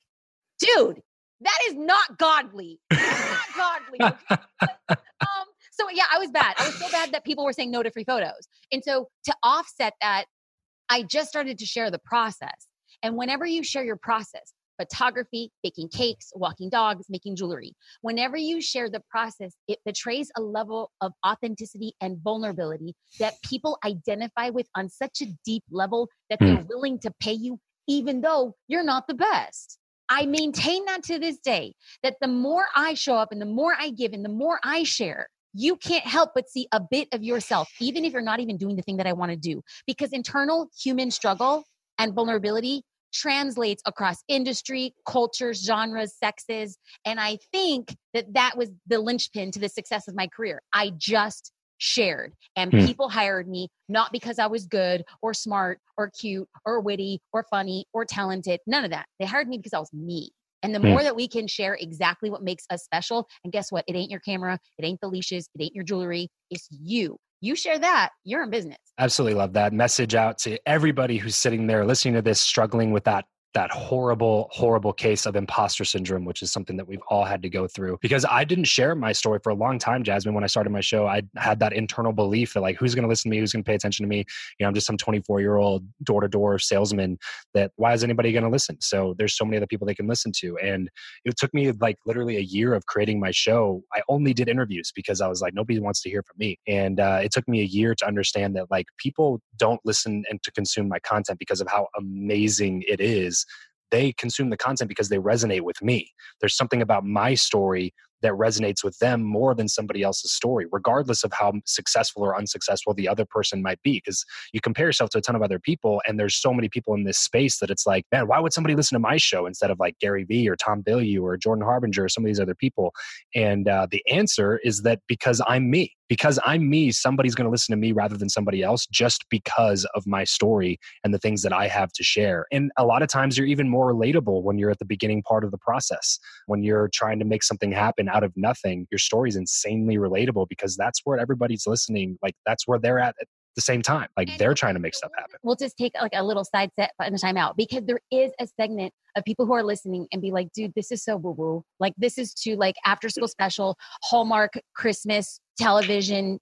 dude, that is not godly. That's not godly. Okay? So yeah, I was bad. I was so bad that people were saying no to free photos. And so to offset that, I just started to share the process. And whenever you share your process, photography, baking cakes, walking dogs, making jewelry, whenever you share the process, it betrays a level of authenticity and vulnerability that people identify with on such a deep level that they're willing to pay you, even though you're not the best. I maintain that to this day, that the more I show up and the more I give and the more I share, you can't help but see a bit of yourself, even if you're not even doing the thing that I want to do, because internal human struggle and vulnerability translates across industry, cultures, genres, sexes. And I think that that was the linchpin to the success of my career. I just shared and people hired me, not because I was good or smart or cute or witty or funny or talented. None of that. They hired me because I was me. And the more that we can share exactly what makes us special, and guess what? It ain't your camera. It ain't the leashes. It ain't your jewelry. It's you. You share that, you're in business. Absolutely love that. Message out to everybody who's sitting there listening to this, struggling with that horrible, horrible case of imposter syndrome, which is something that we've all had to go through. Because I didn't share my story for a long time, Jasmine. When I started my show, I had that internal belief that like, who's going to listen to me? Who's going to pay attention to me? You know, I'm just some 24-year-old door-to-door salesman that why is anybody going to listen? So there's so many other people they can listen to. And it took me like literally a year of creating my show. I only did interviews because I was like, nobody wants to hear from me. And it took me a year to understand that like people don't listen and to consume my content because of how amazing it is. They consume the content because they resonate with me. There's something about my story that resonates with them more than somebody else's story, regardless of how successful or unsuccessful the other person might be. Because you compare yourself to a ton of other people, and there's so many people in this space that it's like, man, why would somebody listen to my show instead of like Gary Vee or Tom Bilyeu or Jordan Harbinger or some of these other people? And the answer is that because I'm me. Because I'm me, somebody's going to listen to me rather than somebody else just because of my story and the things that I have to share. And a lot of times you're even more relatable when you're at the beginning part of the process. When you're trying to make something happen out of nothing, your story is insanely relatable because that's where everybody's listening. Like that's where they're at the same time. Like they're trying to make stuff happen. We'll just take like a little side set and a time out because there is a segment of people who are listening and be like, dude, this is so woo-woo. Like this is too like after school special, Hallmark, Christmas, television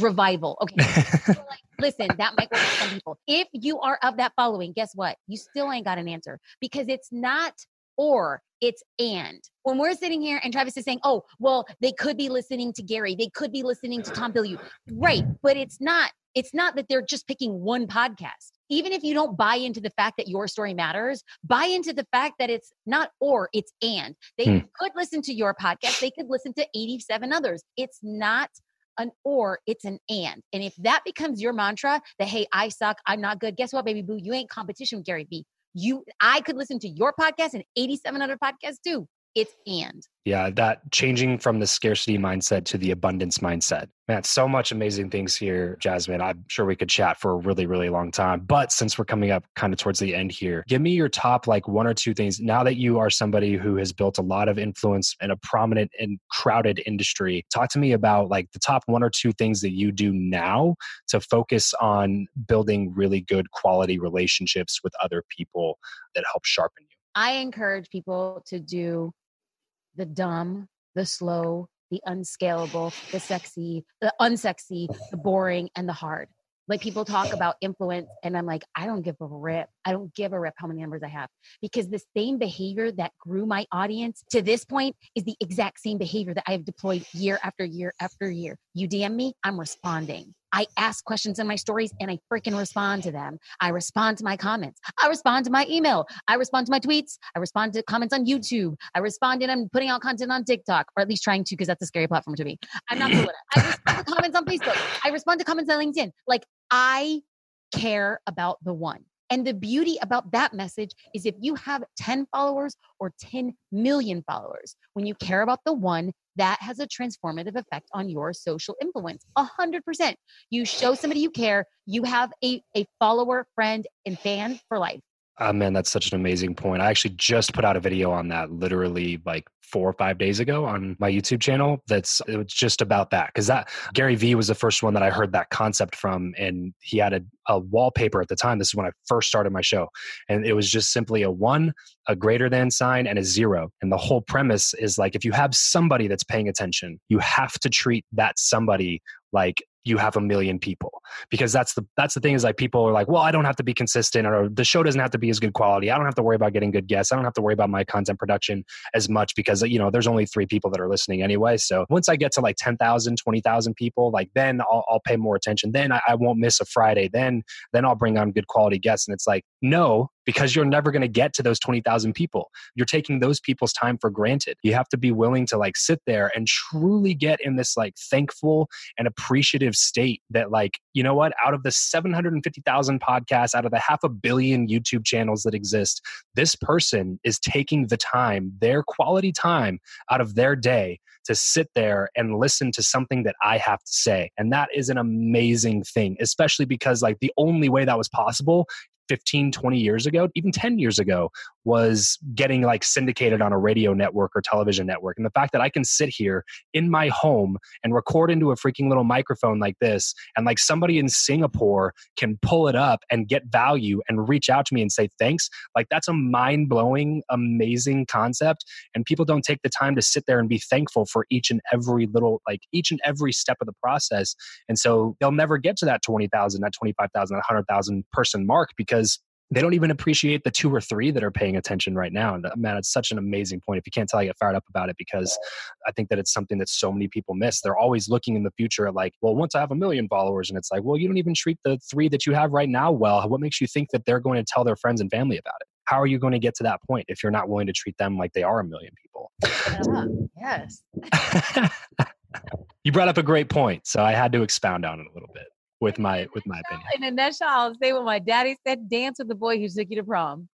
revival. Okay. So like, listen, that might work for some people. If you are of that following, guess what? You still ain't got an answer because it's not or, it's and. When we're sitting here and Travis is saying, oh, well, they could be listening to Gary. They could be listening to Tom Bilyeu. Right. But it's not that they're just picking one podcast. Even if you don't buy into the fact that your story matters, buy into the fact that it's not or, it's and. They could listen to your podcast. They could listen to 87 others. It's not an or, it's an and. And if that becomes your mantra that, hey, I suck, I'm not good. Guess what, baby boo? You ain't competition with Gary Vee. I could listen to your podcast and 87 other podcasts too. It's and. Yeah, that changing from the scarcity mindset to the abundance mindset. Man, so much amazing things here, Jasmine. I'm sure we could chat for a really, really long time. But since we're coming up kind of towards the end here, give me your top like one or two things. Now that you are somebody who has built a lot of influence in a prominent and crowded industry, talk to me about like the top one or two things that you do now to focus on building really good quality relationships with other people that help sharpen you. I encourage people to do the dumb, the slow, the unscalable, the sexy, the unsexy, the boring, and the hard. Like people talk about influence and I'm like, I don't give a rip. I don't give a rip how many numbers I have because the same behavior that grew my audience to this point is the exact same behavior that I have deployed year after year after year. You DM me, I'm responding. I ask questions in my stories and I freaking respond to them. I respond to my comments. I respond to my email. I respond to my tweets. I respond to comments on YouTube. I respond and I'm putting out content on TikTok, or at least trying to, because that's a scary platform to me. I'm not doing it. I respond to comments on Facebook. I respond to comments on LinkedIn. Like I care about the one. And the beauty about that message is if you have 10 followers or 10 million followers, when you care about the one, that has a transformative effect on your social influence. 100%. You show somebody you care, you have a follower, friend, and fan for life. Man, that's such an amazing point. I actually just put out a video on that literally like 4 or 5 days ago on my YouTube channel. It's just about that. Because that Gary Vee was the first one that I heard that concept from. And he had a wallpaper at the time. This is when I first started my show. And it was just simply a one, a greater than sign, and a zero. And the whole premise is like, if you have somebody that's paying attention, you have to treat that somebody like you have a million people, because that's the thing is like, people are like, well, I don't have to be consistent, or the show doesn't have to be as good quality. I don't have to worry about getting good guests. I don't have to worry about my content production as much because, you know, there's only 3 people that are listening anyway. So once I get to like 10,000, 20,000 people, like then I'll pay more attention. Then I won't miss a Friday. Then I'll bring on good quality guests. And it's like, no, because you're never going to get to those 20,000 people. You're taking those people's time for granted. You have to be willing to like sit there and truly get in this like thankful and appreciative state that like, you know what, out of the 750,000 podcasts, out of the 500 million YouTube channels that exist, this person is taking the time, their quality time out of their day to sit there and listen to something that I have to say. And that is an amazing thing, especially because like the only way that was possible 15, 20 years ago, even 10 years ago, was getting like syndicated on a radio network or television network. And the fact that I can sit here in my home and record into a freaking little microphone like this, and like somebody in Singapore can pull it up and get value and reach out to me and say thanks, like that's a mind-blowing, amazing concept. And people don't take the time to sit there and be thankful for each and every little, like each and every step of the process. And so they'll never get to that 20,000, that 25,000, that 100,000 person mark, because they don't even appreciate the 2 or 3 that are paying attention right now. And man, it's such an amazing point. If you can't tell, I get fired up about it because I think that it's something that so many people miss. They're always looking in the future at like, well, once I have a million followers, and it's like, well, you don't even treat the 3 that you have right now well. What makes you think that they're going to tell their friends and family about it? How are you going to get to that point if you're not willing to treat them like they are a million people? Yes. You brought up a great point. So I had to expound on it a little bit. With my opinion. In a nutshell, I'll say what my daddy said: dance with the boy who took you to prom.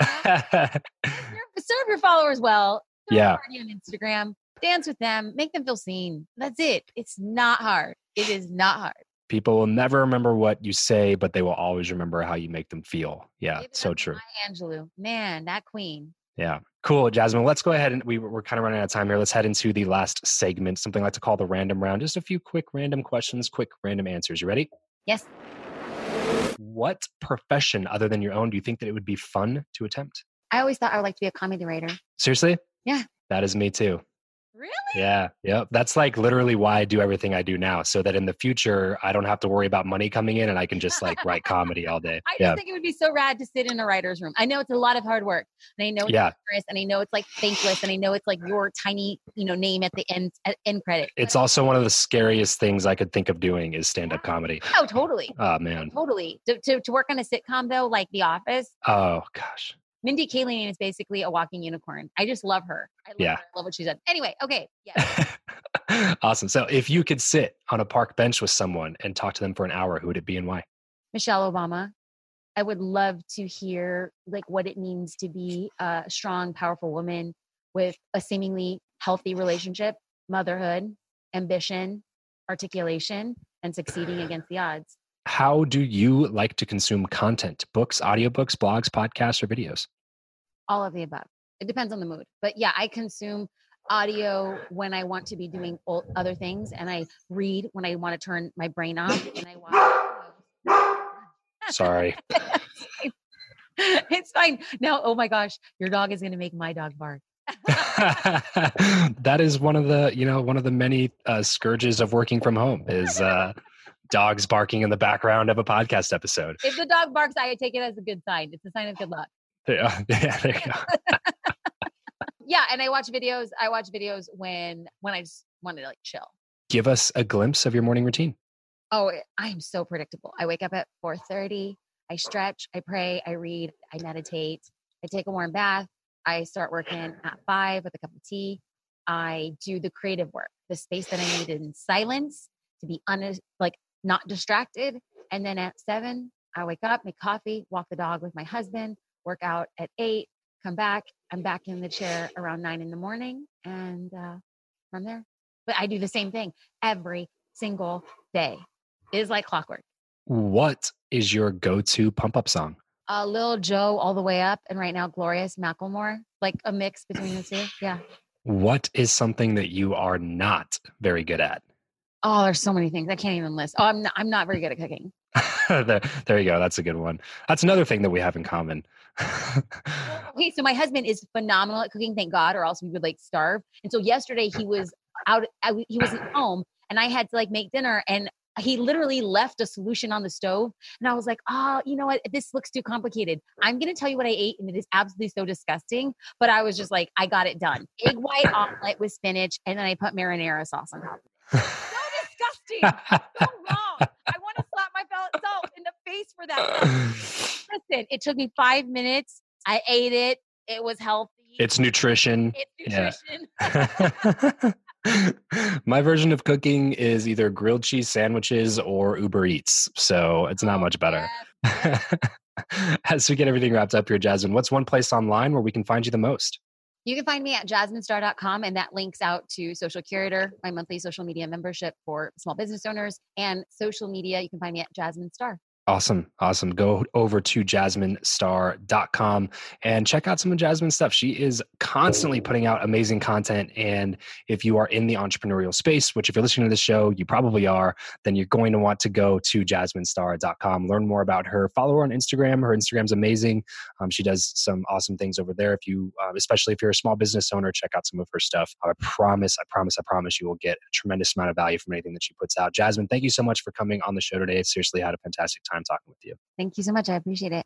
Yeah. Serve your followers well. Yeah. Party on Instagram. Dance with them. Make them feel seen. That's it. It's not hard. It is not hard. People will never remember what you say, but they will always remember how you make them feel. Yeah, even so true. Angelou, man, that queen. Yeah. Cool, Jasmine. Let's go ahead and we're kind of running out of time here. Let's head into the last segment, something I like to call the random round. Just a few quick random questions, quick random answers. You ready? Yes. What profession other than your own do you think that it would be fun to attempt? I always thought I would like to be a comedy writer. Seriously? Yeah. That is me too. Really? Yeah. Yep. That's like literally why I do everything I do now, so that in the future, I don't have to worry about money coming in and I can just like write comedy all day. I just think it would be so rad to sit in a writer's room. I know it's a lot of hard work, and I know it's dangerous, and I know it's like thankless, and I know it's like your tiny, name at the end credit. It's also one of the scariest things I could think of doing is stand-up comedy. Oh, totally. Oh, man. Totally. To work on a sitcom though, like The Office. Oh, gosh. Mindy Kaling is basically a walking unicorn. I just love her. I love her. I love what she's done. Anyway, okay. Yeah. Awesome. So if you could sit on a park bench with someone and talk to them for an hour, who would it be and why? Michelle Obama. I would love to hear like what it means to be a strong, powerful woman with a seemingly healthy relationship, motherhood, ambition, articulation, and succeeding against the odds. How do you like to consume content? Books, audiobooks, blogs, podcasts, or videos? All of the above. It depends on the mood. But yeah, I consume audio when I want to be doing other things. And I read when I want to turn my brain off. And I watch. Sorry. It's fine. Now, oh my gosh, your dog is going to make my dog bark. That is one of the many scourges of working from home is... dogs barking in the background of a podcast episode. If the dog barks, I take it as a good sign. It's a sign of good luck. Yeah, there you go. Yeah, and I watch videos. I watch videos when I just want to like chill. Give us a glimpse of your morning routine. Oh, I'm so predictable. I wake up at 4:30. I stretch. I pray. I read. I meditate. I take a warm bath. I start working at 5 with a cup of tea. I do the creative work, the space that I need in silence to be not distracted. And then at 7, I wake up, make coffee, walk the dog with my husband, work out at 8, come back. I'm back in the chair around 9 in the morning, and I'm there. But I do the same thing every single day. It is like clockwork. What is your go-to pump-up song? Lil Joe, All the Way Up, and right now, Glorious, Macklemore. Like a mix between the two, yeah. What is something that you are not very good at? Oh, there's so many things. I can't even list. Oh, I'm not very good at cooking. There you go. That's a good one. That's another thing that we have in common. Okay, so my husband is phenomenal at cooking, thank God, or else we would like starve. And so yesterday he was out, he wasn't home, and I had to like make dinner, and he literally left a solution on the stove. And I was like, oh, you know what? This looks too complicated. I'm going to tell you what I ate. And it is absolutely so disgusting. But I was just like, I got it done. Egg white omelet with spinach. And then I put marinara sauce on top. So disgusting. So wrong. I want to slap myself in the face for that. Listen, it took me 5 minutes. I ate it. It was healthy. It's nutrition. Yeah. My version of cooking is either grilled cheese sandwiches or Uber Eats. So it's not much better. Yes. As we get everything wrapped up here, Jasmine, what's one place online where we can find you the most? You can find me at jasminestar.com, and that links out to Social Curator, my monthly social media membership for small business owners, and social media. You can find me at Jasmine Star. Awesome. Awesome. Go over to jasminestar.com and check out some of Jasmine's stuff. She is constantly putting out amazing content. And if you are in the entrepreneurial space, which if you're listening to this show, you probably are, then you're going to want to go to jasminestar.com, learn more about her, follow her on Instagram. Her Instagram's amazing. She does some awesome things over there. If you, especially if you're a small business owner, check out some of her stuff. I promise you will get a tremendous amount of value from anything that she puts out. Jasmine, thank you so much for coming on the show today. I seriously had a fantastic time talking with you. Thank you so much. I appreciate it.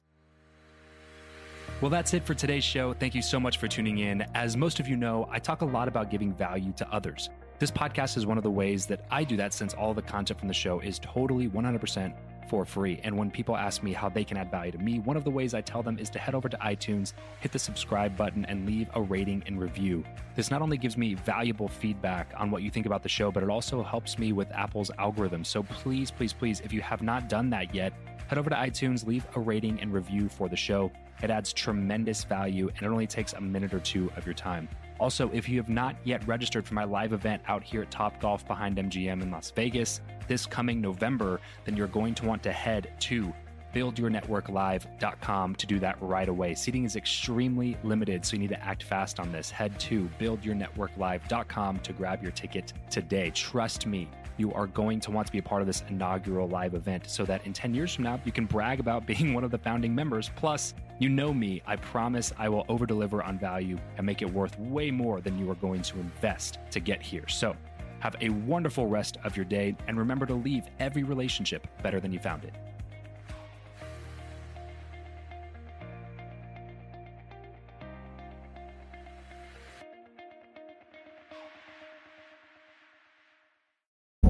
Well, that's it for today's show. Thank you so much for tuning in. As most of you know, I talk a lot about giving value to others. This podcast is one of the ways that I do that, since all the content from the show is totally 100% for free. And when people ask me how they can add value to me, one of the ways I tell them is to head over to iTunes, hit the subscribe button, and leave a rating and review. This not only gives me valuable feedback on what you think about the show, but it also helps me with Apple's algorithm. So please, please, please, if you have not done that yet, head over to iTunes, leave a rating and review for the show. It adds tremendous value, and it only takes a minute or two of your time. Also, if you have not yet registered for my live event out here at Top Golf behind MGM in Las Vegas this coming November, then you're going to want to head to buildyournetworklive.com to do that right away. Seating is extremely limited, so you need to act fast on this. Head to buildyournetworklive.com to grab your ticket today. Trust me, you are going to want to be a part of this inaugural live event so that in 10 years from now, you can brag about being one of the founding members. Plus, you know me, I promise I will over-deliver on value and make it worth way more than you are going to invest to get here. So have a wonderful rest of your day, and remember to leave every relationship better than you found it.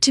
to